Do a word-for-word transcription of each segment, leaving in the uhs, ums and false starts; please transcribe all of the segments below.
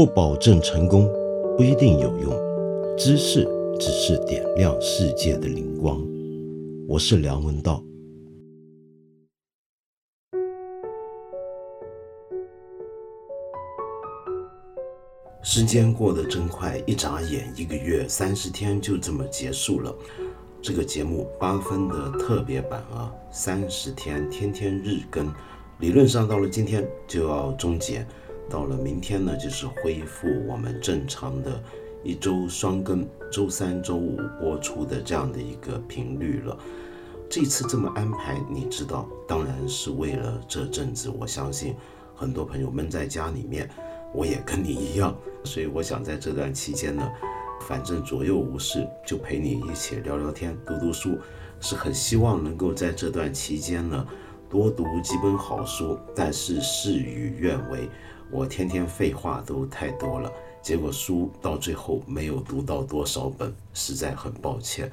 不保证成功，不一定有用。知识只是点亮世界的灵光。我是梁文道。时间过得真快，一眨眼一个月三十天就这么结束了。这个节目八分的特别版啊，三十天天天日更，理论上到了今天就要终结，到了明天呢就是恢复我们正常的一周双更，周三周五播出的这样的一个频率了。这次这么安排，你知道，当然是为了这阵子，我相信很多朋友闷在家里面，我也跟你一样，所以我想在这段期间呢，反正左右无事，就陪你一起聊聊天读读书，是很希望能够在这段期间呢多读几本好书。但是事与愿违，我天天废话都太多了，结果书到最后没有读到多少本，实在很抱歉。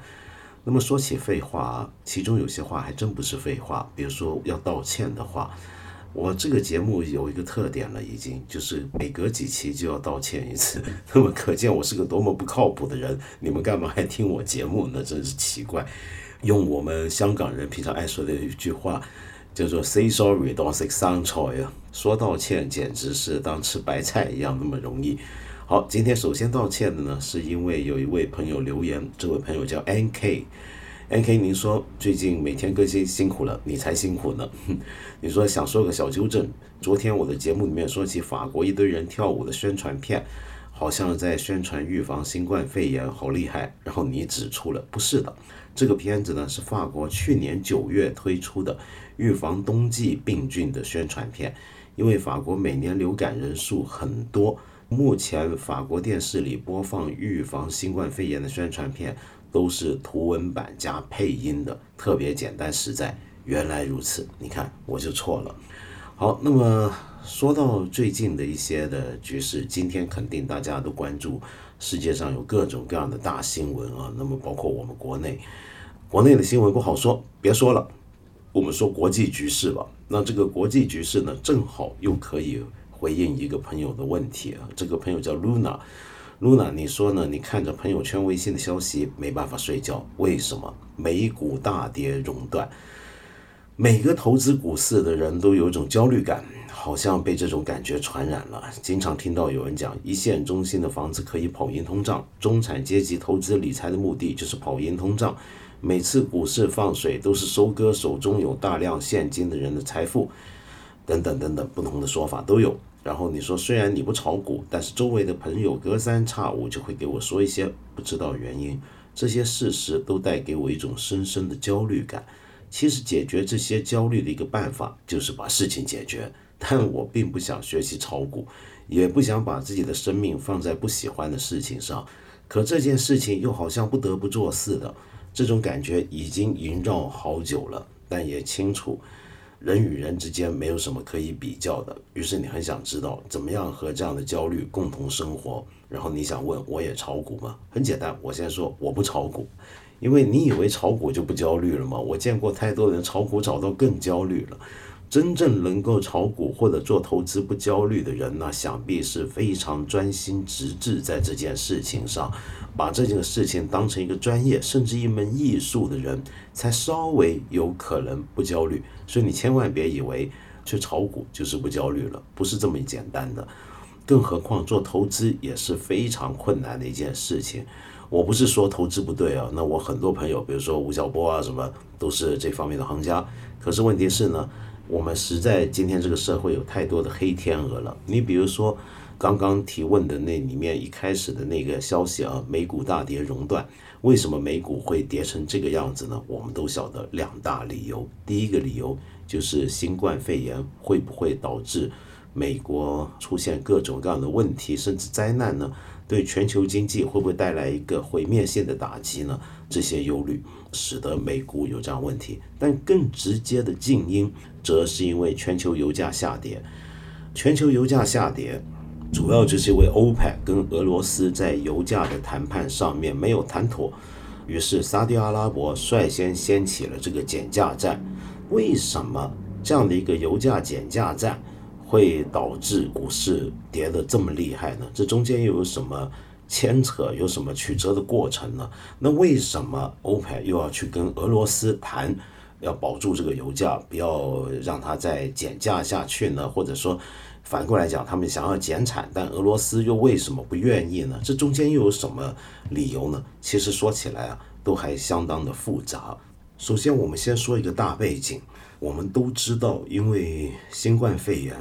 那么说起废话啊，其中有些话还真不是废话，比如说要道歉的话，我这个节目有一个特点了，已经就是每隔几期就要道歉一次，那么可见我是个多么不靠谱的人，你们干嘛还听我节目呢？真是奇怪。用我们香港人平常爱说的一句话叫做 say sorry 当食生菜啊，说道歉简直是当吃白菜一样那么容易。好，今天首先道歉的呢，是因为有一位朋友留言，这位朋友叫 N K。N K 您说最近每天更新辛苦了，你才辛苦呢。你说想说个小纠正，昨天我的节目里面说起法国一堆人跳舞的宣传片，好像在宣传预防新冠肺炎，好厉害。然后你指出了，不是的，这个片子呢是法国去年九月推出的预防冬季病菌的宣传片。因为法国每年流感人数很多，目前法国电视里播放预防新冠肺炎的宣传片都是图文版加配音的，特别简单实在。原来如此，你看我就错了。好，那么说到最近的一些的局势，今天肯定大家都关注，世界上有各种各样的大新闻啊。那么包括我们国内，国内的新闻不好说，别说了，我们说国际局势吧。那这个国际局势呢，正好又可以回应一个朋友的问题啊。这个朋友叫 Luna。Luna， 你说呢？你看着朋友圈微信的消息没办法睡觉，为什么？美股大跌熔断，每个投资股市的人都有一种焦虑感，好像被这种感觉传染了。经常听到有人讲，一线中心的房子可以跑赢通胀，中产阶级投资理财的目的就是跑赢通胀，每次股市放水都是收割手中有大量现金的人的财富，等等等等，不同的说法都有。然后你说虽然你不炒股，但是周围的朋友隔三差五就会给我说一些不知道原因，这些事实都带给我一种深深的焦虑感。其实解决这些焦虑的一个办法就是把事情解决，但我并不想学习炒股，也不想把自己的生命放在不喜欢的事情上，可这件事情又好像不得不做似的。这种感觉已经萦绕好久了，但也清楚人与人之间没有什么可以比较的，于是你很想知道怎么样和这样的焦虑共同生活。然后你想问我也炒股吗？很简单，我先说我不炒股，因为你以为炒股就不焦虑了吗？我见过太多人炒股炒到更焦虑了。真正能够炒股或者做投资不焦虑的人呢，想必是非常专心致志在这件事情上，把这件事情当成一个专业甚至一门艺术的人，才稍微有可能不焦虑。所以你千万别以为去炒股就是不焦虑了，不是这么简单的。更何况做投资也是非常困难的一件事情。我不是说投资不对啊，那我很多朋友比如说吴晓波啊什么都是这方面的行家，可是问题是呢，我们实在今天这个社会有太多的黑天鹅了。你比如说刚刚提问的那里面一开始的那个消息啊，美股大跌熔断，为什么美股会跌成这个样子呢？我们都晓得两大理由。第一个理由就是新冠肺炎会不会导致美国出现各种各样的问题甚至灾难呢？对全球经济会不会带来一个毁灭性的打击呢？这些忧虑使得美股有这样问题。但更直接的近因则是因为全球油价下跌。全球油价下跌主要就是因为欧佩克跟俄罗斯在油价的谈判上面没有谈妥，于是沙特阿拉伯率先掀起了这个减价战。为什么这样的一个油价减价战会导致股市跌得这么厉害呢？这中间又有什么牵扯，有什么曲折的过程呢？那为什么欧佩克又要去跟俄罗斯谈要保住这个油价，不要让它再减价下去呢？或者说反过来讲，他们想要减产，但俄罗斯又为什么不愿意呢？这中间又有什么理由呢？其实说起来啊，都还相当的复杂。首先我们先说一个大背景，我们都知道，因为新冠肺炎，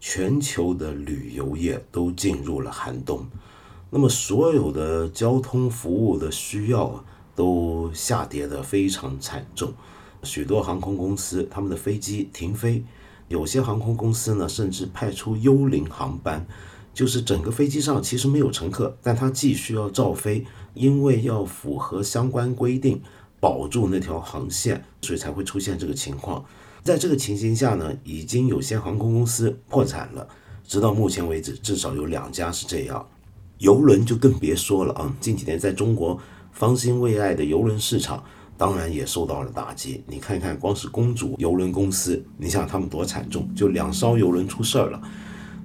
全球的旅游业都进入了寒冬，那么所有的交通服务的需要啊，都下跌得非常惨重。许多航空公司他们的飞机停飞，有些航空公司呢甚至派出幽灵航班，就是整个飞机上其实没有乘客，但它继续要照飞，因为要符合相关规定保住那条航线，所以才会出现这个情况。在这个情形下呢，已经有些航空公司破产了，直到目前为止至少有两家是这样。邮轮就更别说了啊！近几年在中国方兴未艾的邮轮市场当然也受到了打击，你看看光是公主邮轮公司，你想他们多惨重，就两艘邮轮出事了，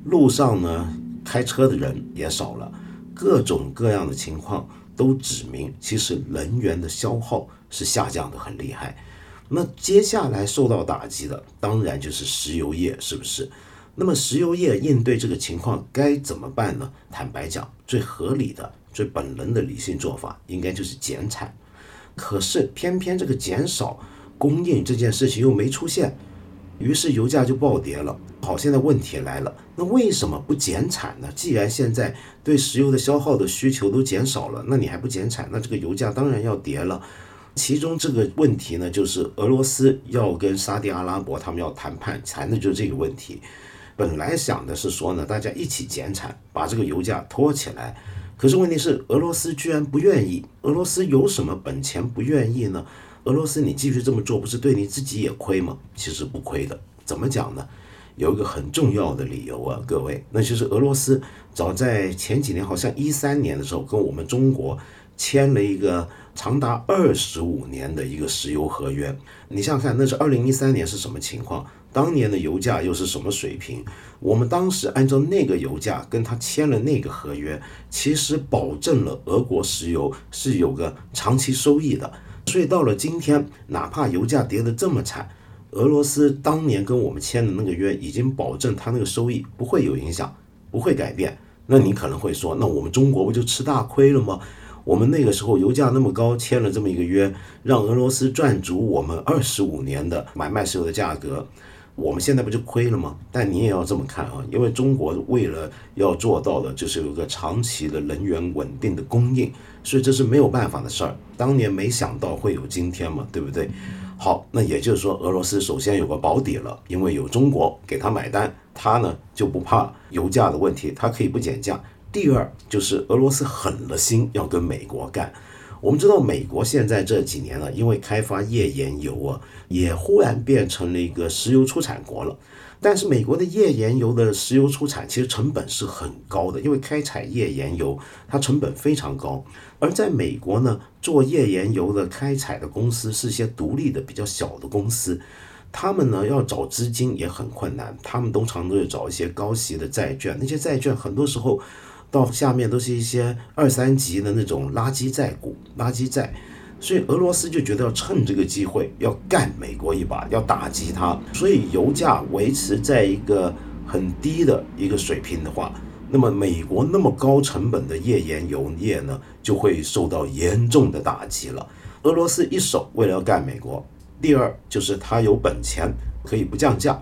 路上呢开车的人也少了，各种各样的情况都指明其实能源的消耗是下降的很厉害。那接下来受到打击的当然就是石油业，是不是？那么石油业应对这个情况该怎么办呢？坦白讲，最合理的最本能的理性做法应该就是减产，可是偏偏这个减少供应这件事情又没出现，于是油价就暴跌了。好，现在问题来了，那为什么不减产呢？既然现在对石油的消耗的需求都减少了，那你还不减产，那这个油价当然要跌了。其中这个问题呢，就是俄罗斯要跟沙特阿拉伯他们要谈判，谈的就是这个问题。本来想的是说呢，大家一起减产，把这个油价拖起来，可是问题是俄罗斯居然不愿意。俄罗斯有什么本钱不愿意呢？俄罗斯你继续这么做，不是对你自己也亏吗？其实不亏的。怎么讲呢？有一个很重要的理由啊，各位，那就是俄罗斯早在前几年，好像一三年的时候，跟我们中国签了一个长达二十五年的一个石油合约。你想想看，那是二零一三年是什么情况？当年的油价又是什么水平？我们当时按照那个油价跟他签了那个合约，其实保证了俄国石油是有个长期收益的。所以到了今天，哪怕油价跌得这么惨，俄罗斯当年跟我们签的那个约已经保证他那个收益不会有影响，不会改变。那你可能会说，那我们中国不就吃大亏了吗？我们那个时候油价那么高，签了这么一个约，让俄罗斯赚足我们二十五年的买卖石油的价格，我们现在不就亏了吗？但你也要这么看啊，因为中国为了要做到的就是有个长期的能源稳定的供应，所以这是没有办法的事儿。当年没想到会有今天嘛，对不对？好，那也就是说俄罗斯首先有个保底了，因为有中国给他买单，他呢就不怕油价的问题，他可以不减价。第二就是俄罗斯狠了心要跟美国干。我们知道美国现在这几年了，因为开发页岩油啊，也忽然变成了一个石油出产国了。但是美国的页岩油的石油出产其实成本是很高的，因为开采页岩油它成本非常高。而在美国呢，做页岩油的开采的公司是些独立的比较小的公司，他们呢要找资金也很困难，他们通常都是找一些高息的债券，那些债券很多时候到下面都是一些二三级的那种垃圾债股、垃圾债，所以俄罗斯就觉得要趁这个机会要干美国一把，要打击它。所以油价维持在一个很低的一个水平的话，那么美国那么高成本的页岩油业呢，就会受到严重的打击了。俄罗斯一手为了要干美国，第二就是它有本钱可以不降价。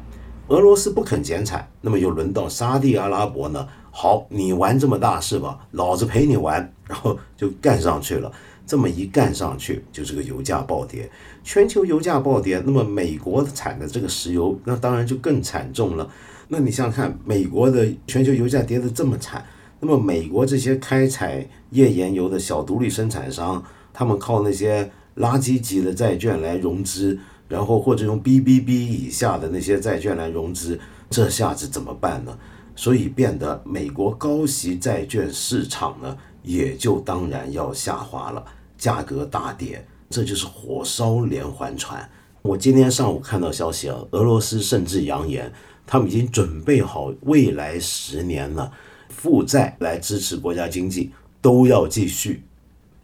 俄罗斯不肯减产，那么又轮到沙特阿拉伯呢，好，你玩这么大是吧，老子陪你玩，然后就干上去了。这么一干上去，就这个油价暴跌，全球油价暴跌，那么美国产的这个石油那当然就更惨重了。那你想想看，美国的全球油价跌得这么惨，那么美国这些开采页岩油的小独立生产商，他们靠那些垃圾级的债券来融资，然后或者用 B B B 以下的那些债券来融资，这下子怎么办呢？所以变得美国高息债券市场呢，也就当然要下滑了，价格大跌，这就是火烧连环船。我今天上午看到消息啊，俄罗斯甚至扬言，他们已经准备好未来十年了，负债来支持国家经济都要继续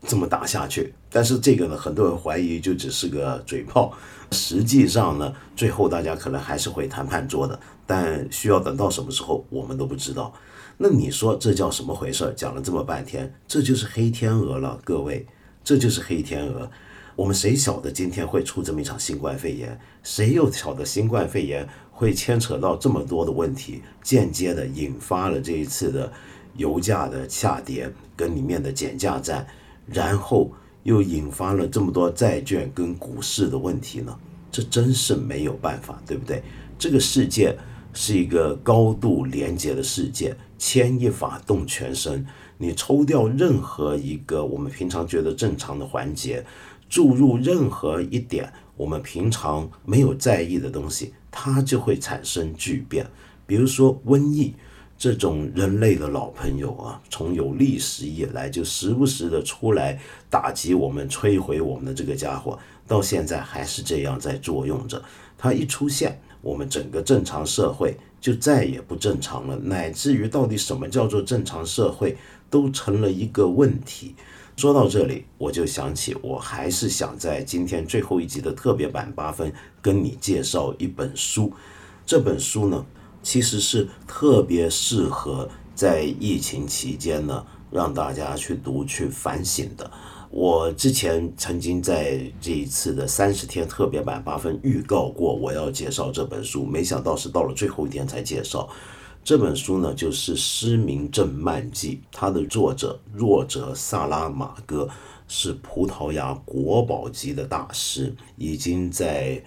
这么打下去。但是这个呢，很多人怀疑就只是个嘴炮，实际上呢，最后大家可能还是会谈判桌的，但需要等到什么时候我们都不知道。那你说这叫什么回事？讲了这么半天，这就是黑天鹅了，各位，这就是黑天鹅。我们谁晓得今天会出这么一场新冠肺炎？谁又晓得新冠肺炎会牵扯到这么多的问题，间接的引发了这一次的油价的下跌跟里面的减价战，然后又引发了这么多债券跟股市的问题呢？这真是没有办法，对不对？这个世界是一个高度连结的世界，牵一发动全身，你抽掉任何一个我们平常觉得正常的环节，注入任何一点我们平常没有在意的东西，它就会产生巨变。比如说瘟疫这种人类的老朋友啊，从有历史以来就时不时的出来打击我们、摧毁我们的这个家伙，到现在还是这样在作用着。它一出现，我们整个正常社会就再也不正常了，乃至于到底什么叫做正常社会，都成了一个问题。说到这里，我就想起我还是想在今天最后一集的特别版八分跟你介绍一本书。这本书呢，其实是特别适合在疫情期间呢，让大家去读、去反省的。我之前曾经在这一次的三十天特别版八分预告过我要介绍这本书，没想到是到了最后一天才介绍。这本书呢，就是《失明症漫记》，它的作者若哲萨拉马戈是葡萄牙国宝级的大师，已经在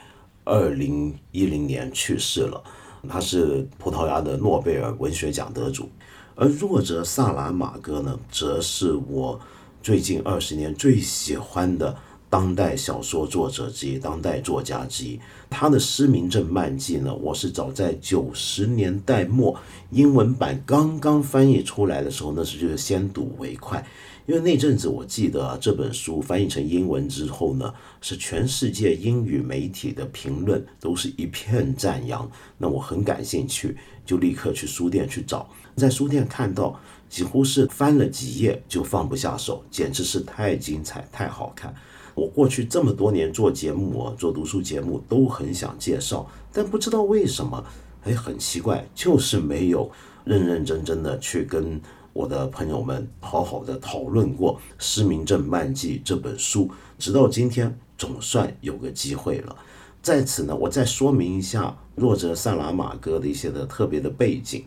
二零一零年去世了。他是葡萄牙的诺贝尔文学奖得主，而若哲萨拉马戈呢，则是我最近二十年最喜欢的当代小说作者之一，当代作家之一。他的《失明症漫记》呢，我是早在九十年代末英文版刚刚翻译出来的时候，那时就是先睹为快。因为那阵子我记得、啊、这本书翻译成英文之后呢，是全世界英语媒体的评论都是一片赞扬，那我很感兴趣，就立刻去书店去找，在书店看到几乎是翻了几页就放不下手，简直是太精彩太好看。我过去这么多年做节目、啊、做读书节目都很想介绍，但不知道为什么，哎，很奇怪，就是没有认认真真的去跟我的朋友们好好的讨论过《失明症漫记》这本书，直到今天总算有个机会了。在此呢，我再说明一下若哲萨拉马戈的一些的特别的背景。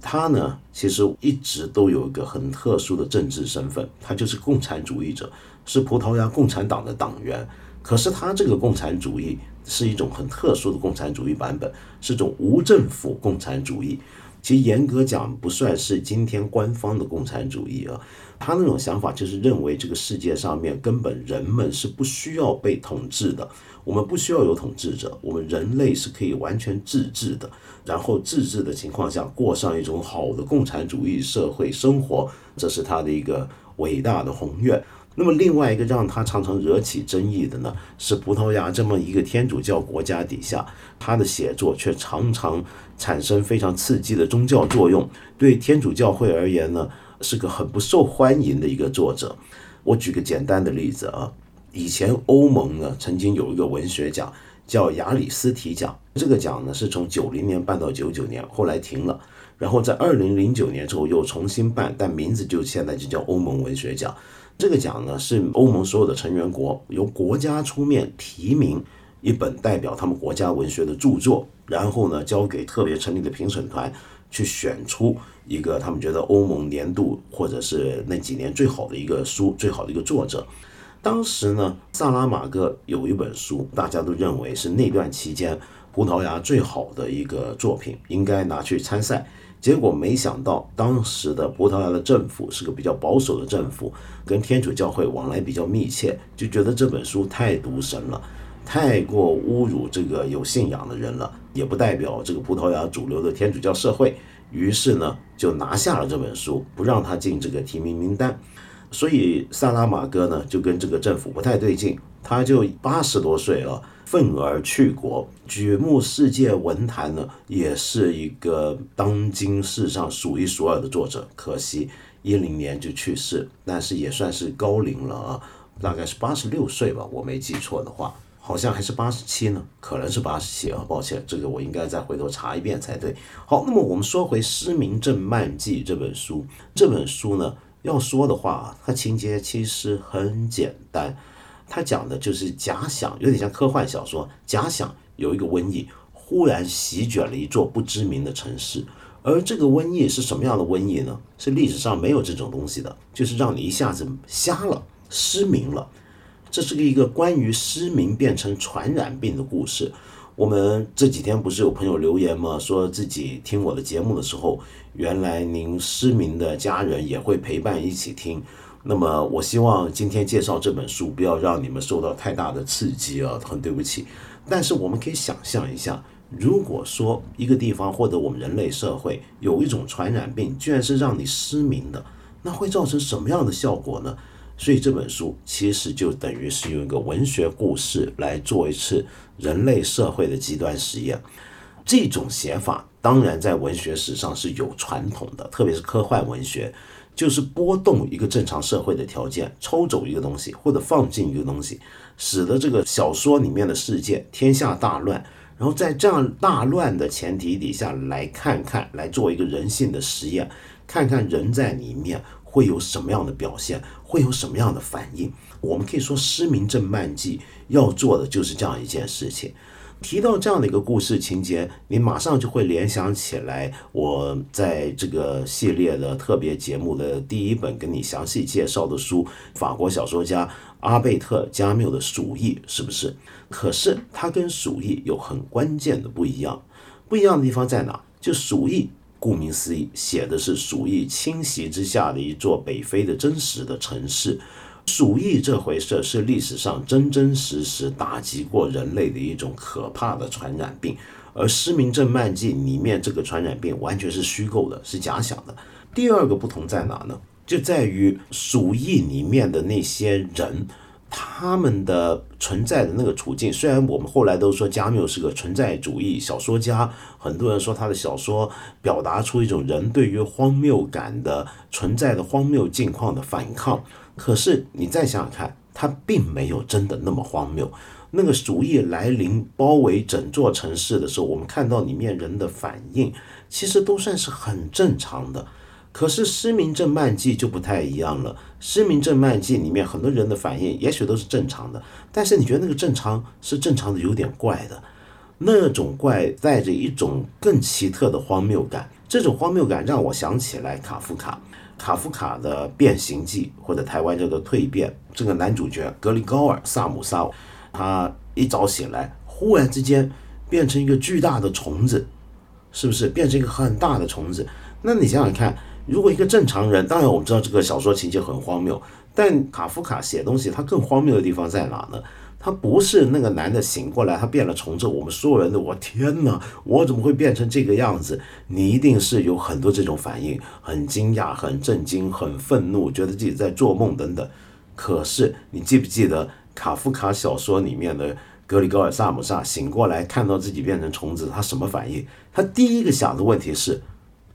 他呢，其实一直都有一个很特殊的政治身份，他就是共产主义者，是葡萄牙共产党的党员。可是他这个共产主义是一种很特殊的共产主义版本，是一种无政府共产主义。其实严格讲不算是今天官方的共产主义啊，他那种想法就是认为这个世界上面根本人们是不需要被统治的，我们不需要有统治者，我们人类是可以完全自治的，然后自治的情况下过上一种好的共产主义社会生活，这是他的一个伟大的宏愿。那么另外一个让他常常惹起争议的呢，是葡萄牙这么一个天主教国家底下，他的写作却常常产生非常刺激的宗教作用，对天主教会而言呢，是个很不受欢迎的一个作者。我举个简单的例子啊，以前欧盟呢曾经有一个文学奖叫亚里斯提奖，这个奖呢是从九零年办到九九年，后来停了，然后在二零零九年之后又重新办，但名字就现在就叫欧盟文学奖。这个奖呢是欧盟所有的成员国由国家出面提名一本代表他们国家文学的著作，然后呢交给特别成立的评审团去选出一个他们觉得欧盟年度或者是那几年最好的一个书，最好的一个作者。当时呢，萨拉马戈有一本书大家都认为是那段期间葡萄牙最好的一个作品，应该拿去参赛。结果没想到当时的葡萄牙的政府是个比较保守的政府，跟天主教会往来比较密切，就觉得这本书太渎神了，太过侮辱这个有信仰的人了，也不代表这个葡萄牙主流的天主教社会，于是呢就拿下了这本书，不让他进这个提名名单。所以萨拉马戈呢就跟这个政府不太对劲，他就八十多岁了，愤而去国。举目世界文坛呢，也是一个当今世上数一数二的作者，可惜一零年就去世，但是也算是高龄了啊，大概是八十六岁吧，我没记错的话，好像还是八十七呢，可能是八十七啊，抱歉，这个我应该再回头查一遍才对。好，那么我们说回《失明症漫记》这本书，这本书呢，要说的话，它情节其实很简单，它讲的就是假想，有点像科幻小说，假想有一个瘟疫，忽然席卷了一座不知名的城市。而这个瘟疫是什么样的瘟疫呢？是历史上没有这种东西的，就是让你一下子瞎了，失明了。这是一个关于失明变成传染病的故事。我们这几天不是有朋友留言吗？说自己听我的节目的时候，原来您失明的家人也会陪伴一起听。那么我希望今天介绍这本书不要让你们受到太大的刺激啊，很对不起。但是我们可以想象一下，如果说一个地方或者我们人类社会有一种传染病居然是让你失明的，那会造成什么样的效果呢？所以这本书其实就等于是用一个文学故事来做一次人类社会的极端实验。这种写法当然在文学史上是有传统的，特别是科幻文学，就是波动一个正常社会的条件，抽走一个东西或者放进一个东西，使得这个小说里面的世界天下大乱，然后在这样大乱的前提底下来看看，来做一个人性的实验，看看人在里面会有什么样的表现，会有什么样的反应。我们可以说《失明症漫记》要做的就是这样一件事情。提到这样的一个故事情节，你马上就会联想起来我在这个系列的特别节目的第一本跟你详细介绍的书，法国小说家阿贝特·加缪的《鼠疫》，是不是？可是它跟《鼠疫》有很关键的不一样。不一样的地方在哪？就《鼠疫》顾名思义写的是鼠疫侵袭之下的一座北非的真实的城市，鼠疫这回事是历史上真真实实打击过人类的一种可怕的传染病，而《失明症漫记》里面这个传染病完全是虚构的，是假想的。第二个不同在哪呢？就在于鼠疫里面的那些人，他们的存在的那个处境，虽然我们后来都说加缪是个存在主义小说家，很多人说他的小说表达出一种人对于荒谬感的存在的荒谬境况的反抗，可是你再想想看，他并没有真的那么荒谬。那个鼠疫来临包围整座城市的时候，我们看到里面人的反应其实都算是很正常的。可是《失明症漫记》就不太一样了，《失明症漫记》里面很多人的反应也许都是正常的，但是你觉得那个正常是正常的有点怪的，那种怪带着一种更奇特的荒谬感。这种荒谬感让我想起来卡夫卡，卡夫卡的《变形记》或者台湾叫做《蜕变》，这个男主角格里高尔萨姆萨，他一早醒来忽然之间变成一个巨大的虫子，是不是变成一个很大的虫子？那你想想看，如果一个正常人，当然我们知道这个小说情节很荒谬，但卡夫卡写东西他更荒谬的地方在哪呢？他不是那个男的醒过来他变了虫子，我们所有人都我天哪我怎么会变成这个样子，你一定是有很多这种反应，很惊讶，很震惊，很愤怒，觉得自己在做梦等等。可是你记不记得卡夫卡小说里面的格里高尔萨姆萨醒过来看到自己变成虫子，他什么反应？他第一个想的问题是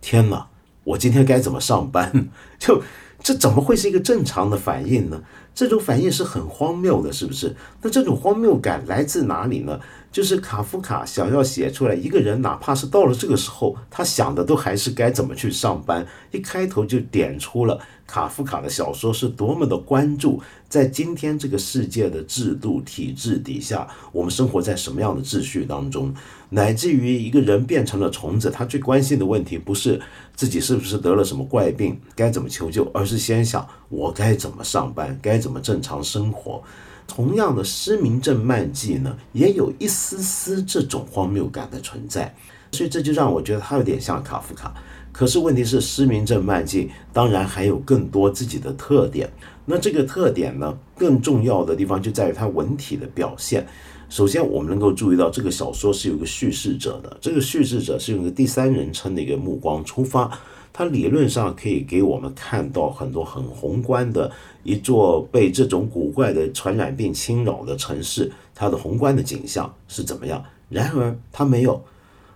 天哪我今天该怎么上班？就这怎么会是一个正常的反应呢？这种反应是很荒谬的，是不是？那这种荒谬感来自哪里呢？就是卡夫卡想要写出来一个人哪怕是到了这个时候他想的都还是该怎么去上班，一开头就点出了卡夫卡的小说是多么的关注在今天这个世界的制度体制底下我们生活在什么样的秩序当中，乃至于一个人变成了虫子他最关心的问题不是自己是不是得了什么怪病该怎么求救，而是先想我该怎么上班，该怎么正常生活。同样的，《失明症漫记》呢也有一丝丝这种荒谬感的存在，所以这就让我觉得它有点像卡夫卡。可是问题是，《失明症漫记》当然还有更多自己的特点，那这个特点呢更重要的地方就在于它文体的表现。首先我们能够注意到这个小说是有一个叙事者的，这个叙事者是用一个第三人称的一个目光出发，它理论上可以给我们看到很多很宏观的一座被这种古怪的传染病侵扰的城市，它的宏观的景象是怎么样。然而它没有，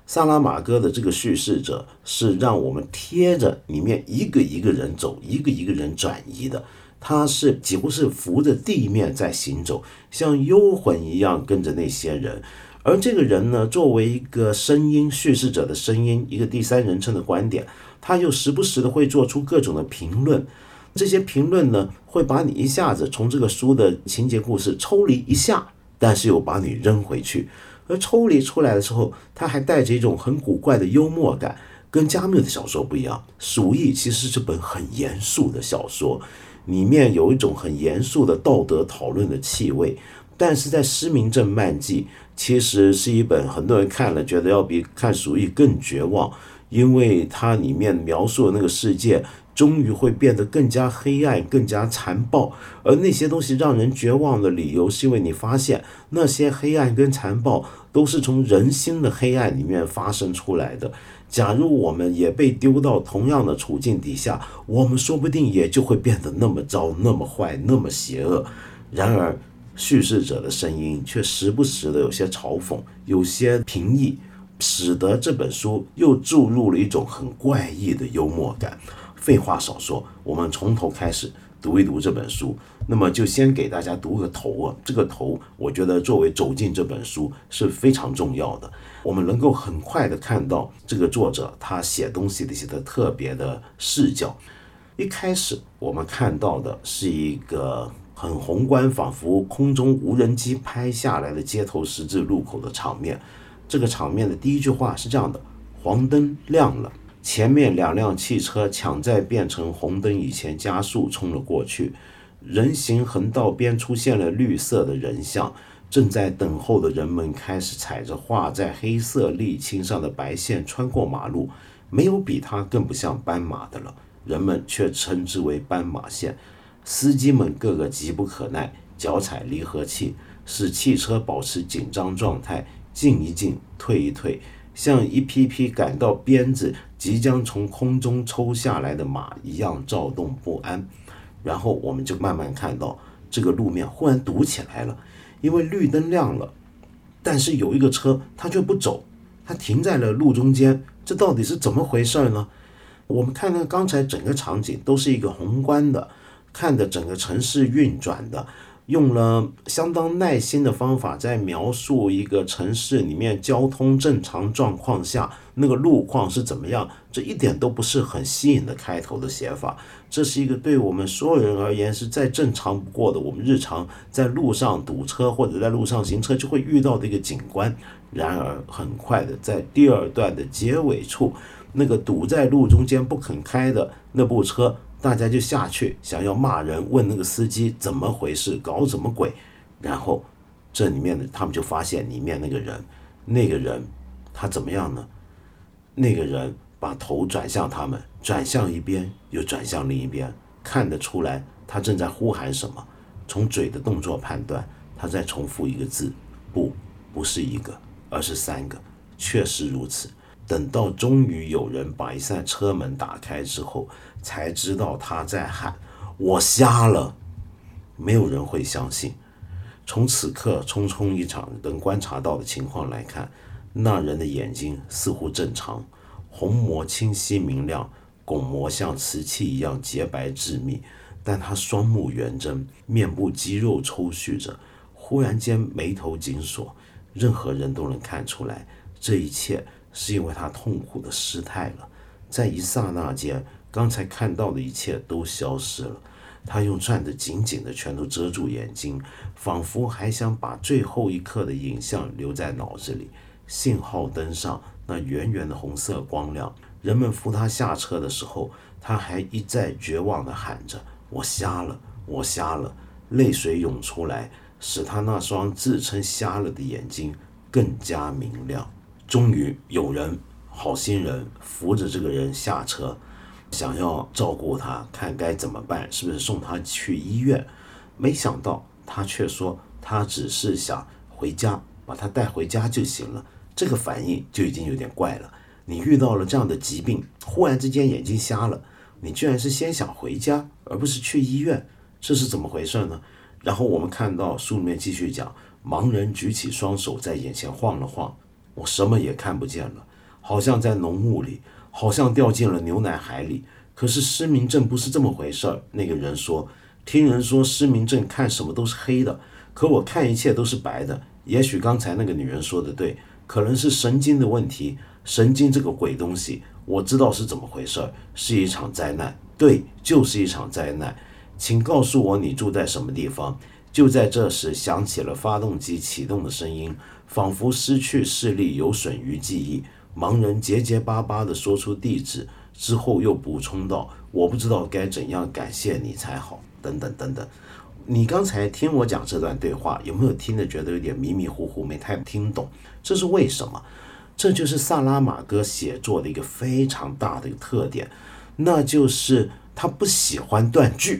萨拉玛戈的这个叙事者是让我们贴着里面一个一个人走，一个一个人转移的，他是几乎是扶着地面在行走，像幽魂一样跟着那些人。而这个人呢，作为一个声音叙事者的声音，一个第三人称的观点，他又时不时的会做出各种的评论。这些评论呢，会把你一下子从这个书的情节故事抽离一下，但是又把你扔回去。而抽离出来的时候，他还带着一种很古怪的幽默感。跟加缪的小说不一样，鼠疫其实是本很严肃的小说，里面有一种很严肃的道德讨论的气味。但是在《失明症漫记》其实是一本很多人看了觉得要比看《鼠疫》更绝望，因为它里面描述的那个世界终于会变得更加黑暗，更加残暴。而那些东西让人绝望的理由是因为你发现那些黑暗跟残暴都是从人心的黑暗里面发生出来的。假如我们也被丢到同样的处境底下，我们说不定也就会变得那么糟，那么坏，那么邪恶。然而叙事者的声音却时不时的有些嘲讽，有些评议，使得这本书又注入了一种很怪异的幽默感。废话少说，我们从头开始读一读这本书。那么就先给大家读个头啊，这个头我觉得作为走进这本书是非常重要的。我们能够很快的看到这个作者他写东西的一些特别的视角。一开始我们看到的是一个很宏观，仿佛空中无人机拍下来的街头十字路口的场面。这个场面的第一句话是这样的：黄灯亮了，前面两辆汽车抢在变成红灯以前加速冲了过去，人行横道边出现了绿色的人像，正在等候的人们开始踩着画在黑色沥青上的白线穿过马路，没有比它更不像斑马的了，人们却称之为斑马线。司机们个个急不可耐，脚踩离合器，使汽车保持紧张状态，进一进，退一退，像一批批感到鞭子即将从空中抽下来的马一样躁动不安。然后我们就慢慢看到这个路面忽然堵起来了，因为绿灯亮了，但是有一个车它却不走，它停在了路中间，这到底是怎么回事呢？我们看看刚才整个场景都是一个宏观的，看着整个城市运转的，用了相当耐心的方法在描述一个城市里面交通正常状况下那个路况是怎么样，这一点都不是很吸引的开头的写法。这是一个对我们所有人而言是再正常不过的，我们日常在路上堵车或者在路上行车就会遇到的一个景观。然而很快的，在第二段的结尾处，那个堵在路中间不肯开的那部车，大家就下去想要骂人，问那个司机怎么回事，搞什么鬼。然后这里面的他们就发现里面那个人那个人他怎么样呢？那个人把头转向他们，转向一边又转向另一边，看得出来他正在呼喊什么。从嘴的动作判断，他在重复一个字，不，不是一个，而是三个。确实如此，等到终于有人把一扇车门打开之后，才知道他在喊我瞎了。没有人会相信。从此刻匆匆一场能观察到的情况来看，那人的眼睛似乎正常，虹膜清晰明亮，巩膜像瓷器一样洁白致密，但他双目圆睁，面部肌肉抽搐着，忽然间眉头紧锁。任何人都能看出来这一切是因为他痛苦的失态了。在一刹那间，刚才看到的一切都消失了。他用攥得紧紧的拳头遮住眼睛，仿佛还想把最后一刻的影像留在脑子里。信号灯上那圆圆的红色光亮，人们扶他下车的时候，他还一再绝望地喊着我瞎了，我瞎了。泪水涌出来，使他那双自称瞎了的眼睛更加明亮。终于有人好心人扶着这个人下车，想要照顾他，看该怎么办，是不是送他去医院。没想到他却说他只是想回家，把他带回家就行了。这个反应就已经有点怪了，你遇到了这样的疾病，忽然之间眼睛瞎了，你居然是先想回家而不是去医院，这是怎么回事呢？然后我们看到书里面继续讲，盲人举起双手在眼前晃了晃，我什么也看不见了，好像在浓雾里，好像掉进了牛奶海里。可是失明症不是这么回事。那个人说，听人说失明症看什么都是黑的，可我看一切都是白的。也许刚才那个女人说的对，可能是神经的问题，神经这个鬼东西，我知道是怎么回事，是一场灾难。对，就是一场灾难。请告诉我你住在什么地方。就在这时，响起了发动机启动的声音，仿佛失去视力有损于记忆。盲人结结巴巴地说出地址，之后又补充道，我不知道该怎样感谢你才好，等等等等。你刚才听我讲这段对话，有没有听得觉得有点迷迷糊糊，没太听懂？这是为什么？这就是萨拉玛戈写作的一个非常大的一个特点，那就是他不喜欢断句。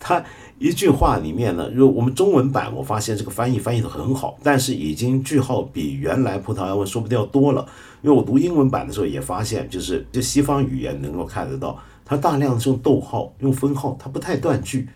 他一句话里面呢，如果我们中文版我发现这个翻译翻译的很好，但是已经句号比原来葡萄牙文说不掉多了。因为我读英文版的时候也发现，就是这西方语言能够看得到，它大量是用逗号用分号，它不太断句，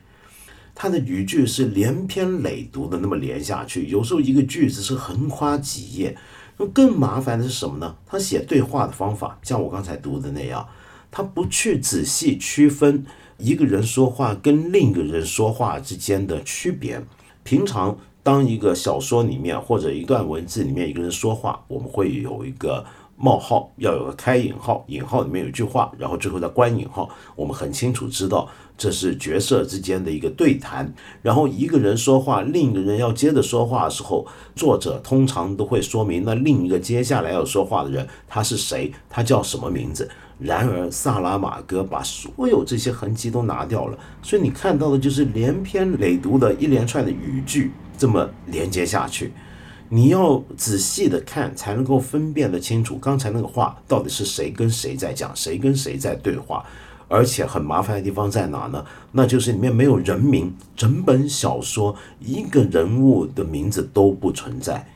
它的语句是连篇累牍的那么连下去，有时候一个句子是横跨几页。那更麻烦的是什么呢？他写对话的方法像我刚才读的那样，他不去仔细区分一个人说话跟另一个人说话之间的区别。平常当一个小说里面或者一段文字里面一个人说话，我们会有一个冒号，要有个开引号，引号里面有句话，然后最后再关引号，我们很清楚知道这是角色之间的一个对谈。然后一个人说话，另一个人要接着说话的时候，作者通常都会说明那另一个接下来要说话的人他是谁，他叫什么名字。然而萨拉玛戈把所有这些痕迹都拿掉了，所以你看到的就是连篇累牍的一连串的语句这么连接下去，你要仔细的看才能够分辨得清楚刚才那个话到底是谁跟谁在讲，谁跟谁在对话。而且很麻烦的地方在哪呢？那就是里面没有人名，整本小说一个人物的名字都不存在，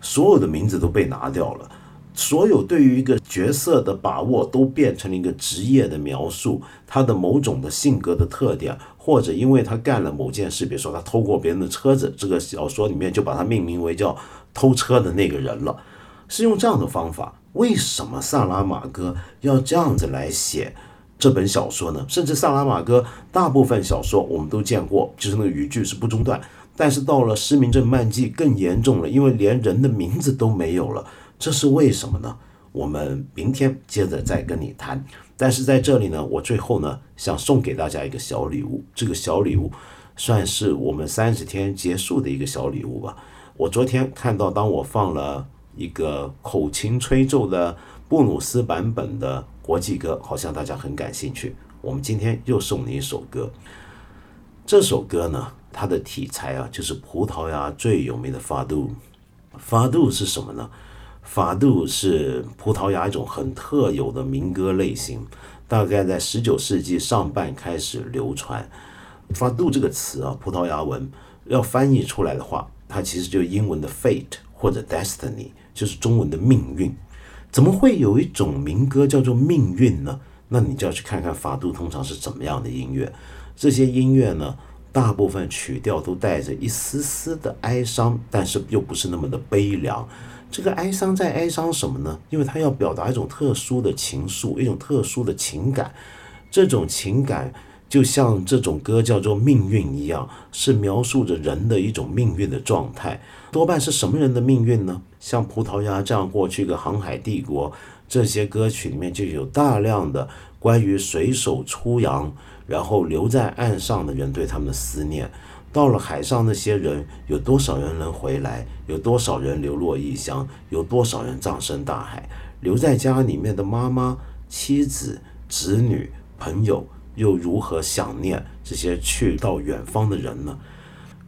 所有的名字都被拿掉了，所有对于一个角色的把握都变成了一个职业的描述，他的某种的性格的特点，或者因为他干了某件事，比如说他偷过别人的车子，这个小说里面就把他命名为叫偷车的那个人了，是用这样的方法。为什么萨拉玛戈要这样子来写这本小说呢？甚至萨拉玛戈大部分小说我们都见过，就是那个语句是不中断，但是到了失明症漫记更严重了，因为连人的名字都没有了，这是为什么呢？我们明天接着再跟你谈。但是在这里呢，我最后呢想送给大家一个小礼物，这个小礼物算是我们三十天结束的一个小礼物吧。我昨天看到，当我放了一个口琴吹奏的布鲁斯版本的国际歌，好像大家很感兴趣，我们今天又送你一首歌。这首歌呢，它的题材啊就是葡萄牙最有名的法度。法度是什么呢？法度是葡萄牙一种很特有的民歌类型，大概在十九世纪上半开始流传。法度这个词啊，葡萄牙文要翻译出来的话，它其实就是英文的 fate 或者 destiny， 就是中文的命运。怎么会有一种民歌叫做命运呢？那你就要去看看法度通常是怎么样的音乐。这些音乐呢，大部分曲调都带着一丝丝的哀伤，但是又不是那么的悲凉。这个哀伤在哀伤什么呢？因为它要表达一种特殊的情愫，一种特殊的情感。这种情感就像这种歌叫做命运一样，是描述着人的一种命运的状态。多半是什么人的命运呢？像葡萄牙这样过去一个航海帝国，这些歌曲里面就有大量的关于水手出洋然后留在岸上的人对他们的思念。到了海上，那些人有多少人能回来，有多少人流落异乡，有多少人葬身大海。留在家里面的妈妈、妻子、子女、朋友又如何想念这些去到远方的人呢？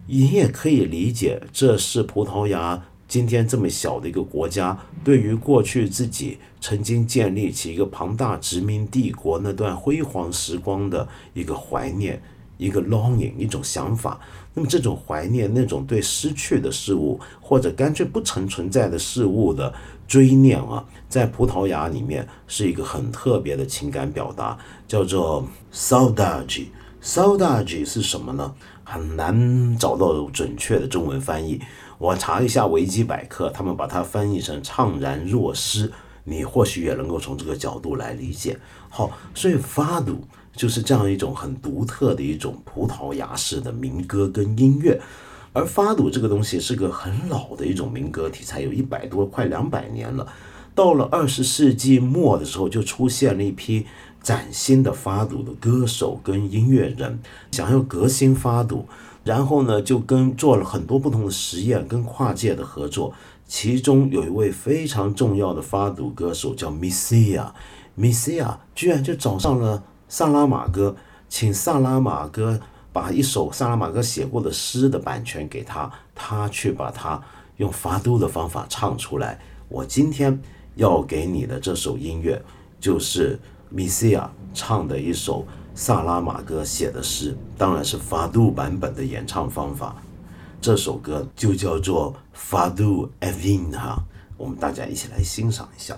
你也可以理解，这是葡萄牙今天这么小的一个国家，对于过去自己曾经建立起一个庞大殖民帝国那段辉煌时光的一个怀念，一个 longing， 一种想法。那么这种怀念，那种对失去的事物或者干脆不曾存在的事物的追念啊，在葡萄牙里面是一个很特别的情感表达，叫做 saudade。saudade 是什么呢？很难找到准确的中文翻译。我查一下维基百科，他们把它翻译成怅然若失，你或许也能够从这个角度来理解。好，所以法鲁就是这样一种很独特的一种葡萄牙式的民歌跟音乐。而法鲁这个东西是个很老的一种民歌题材，有一百多快两百年了。到了二十世纪末的时候，就出现了一批崭新的法鲁的歌手跟音乐人，想要革新法鲁，然后呢就跟做了很多不同的实验跟跨界的合作。其中有一位非常重要的法鲁歌手叫 Missia， Missia 居然就找上了萨拉玛戈，请萨拉玛戈把一首萨拉玛戈写过的诗的版权给他，他去把它用法鲁的方法唱出来。我今天要给你的这首音乐就是米西亚唱的一首萨拉玛戈写的诗，当然是法鲁版本的演唱方法。这首歌就叫做法鲁埃宾哈，我们大家一起来欣赏一下。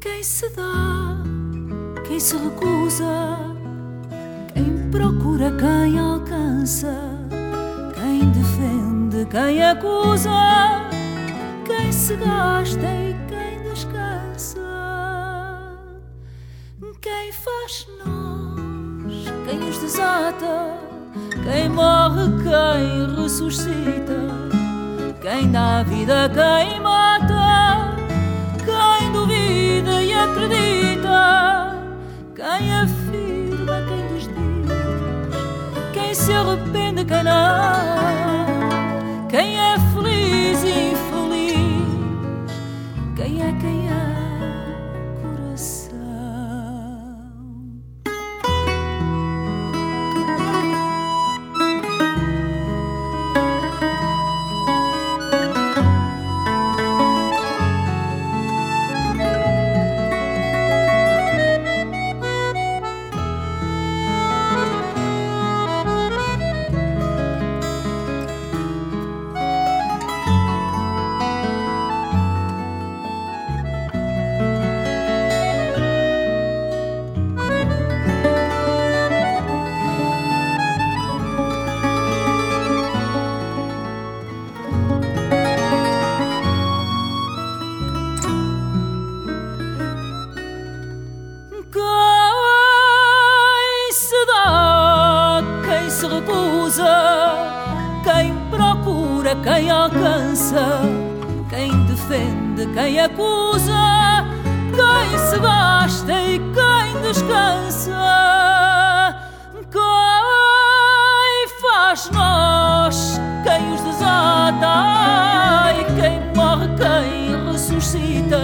Quem se dá, quem se recusa, quem procura, quem alcança, quem defende, quem acusa, quem se gasta e quem descansa. Quem faz nós, quem os desata, quem morre, quem ressuscita, quem dá vida, quem mata, quem duvida e acredita, quem afirma, quem desdiz, quem se arrepende, quem não, quem é feliz e infeliz, quem é quem é coração. Quem procura, quem alcança, quem defende, quem acusa, quem se basta e quem descansa. Quem faz nós, quem os desata, e quem morre, quem ressuscita,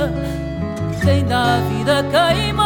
quem dá vida, quem mata.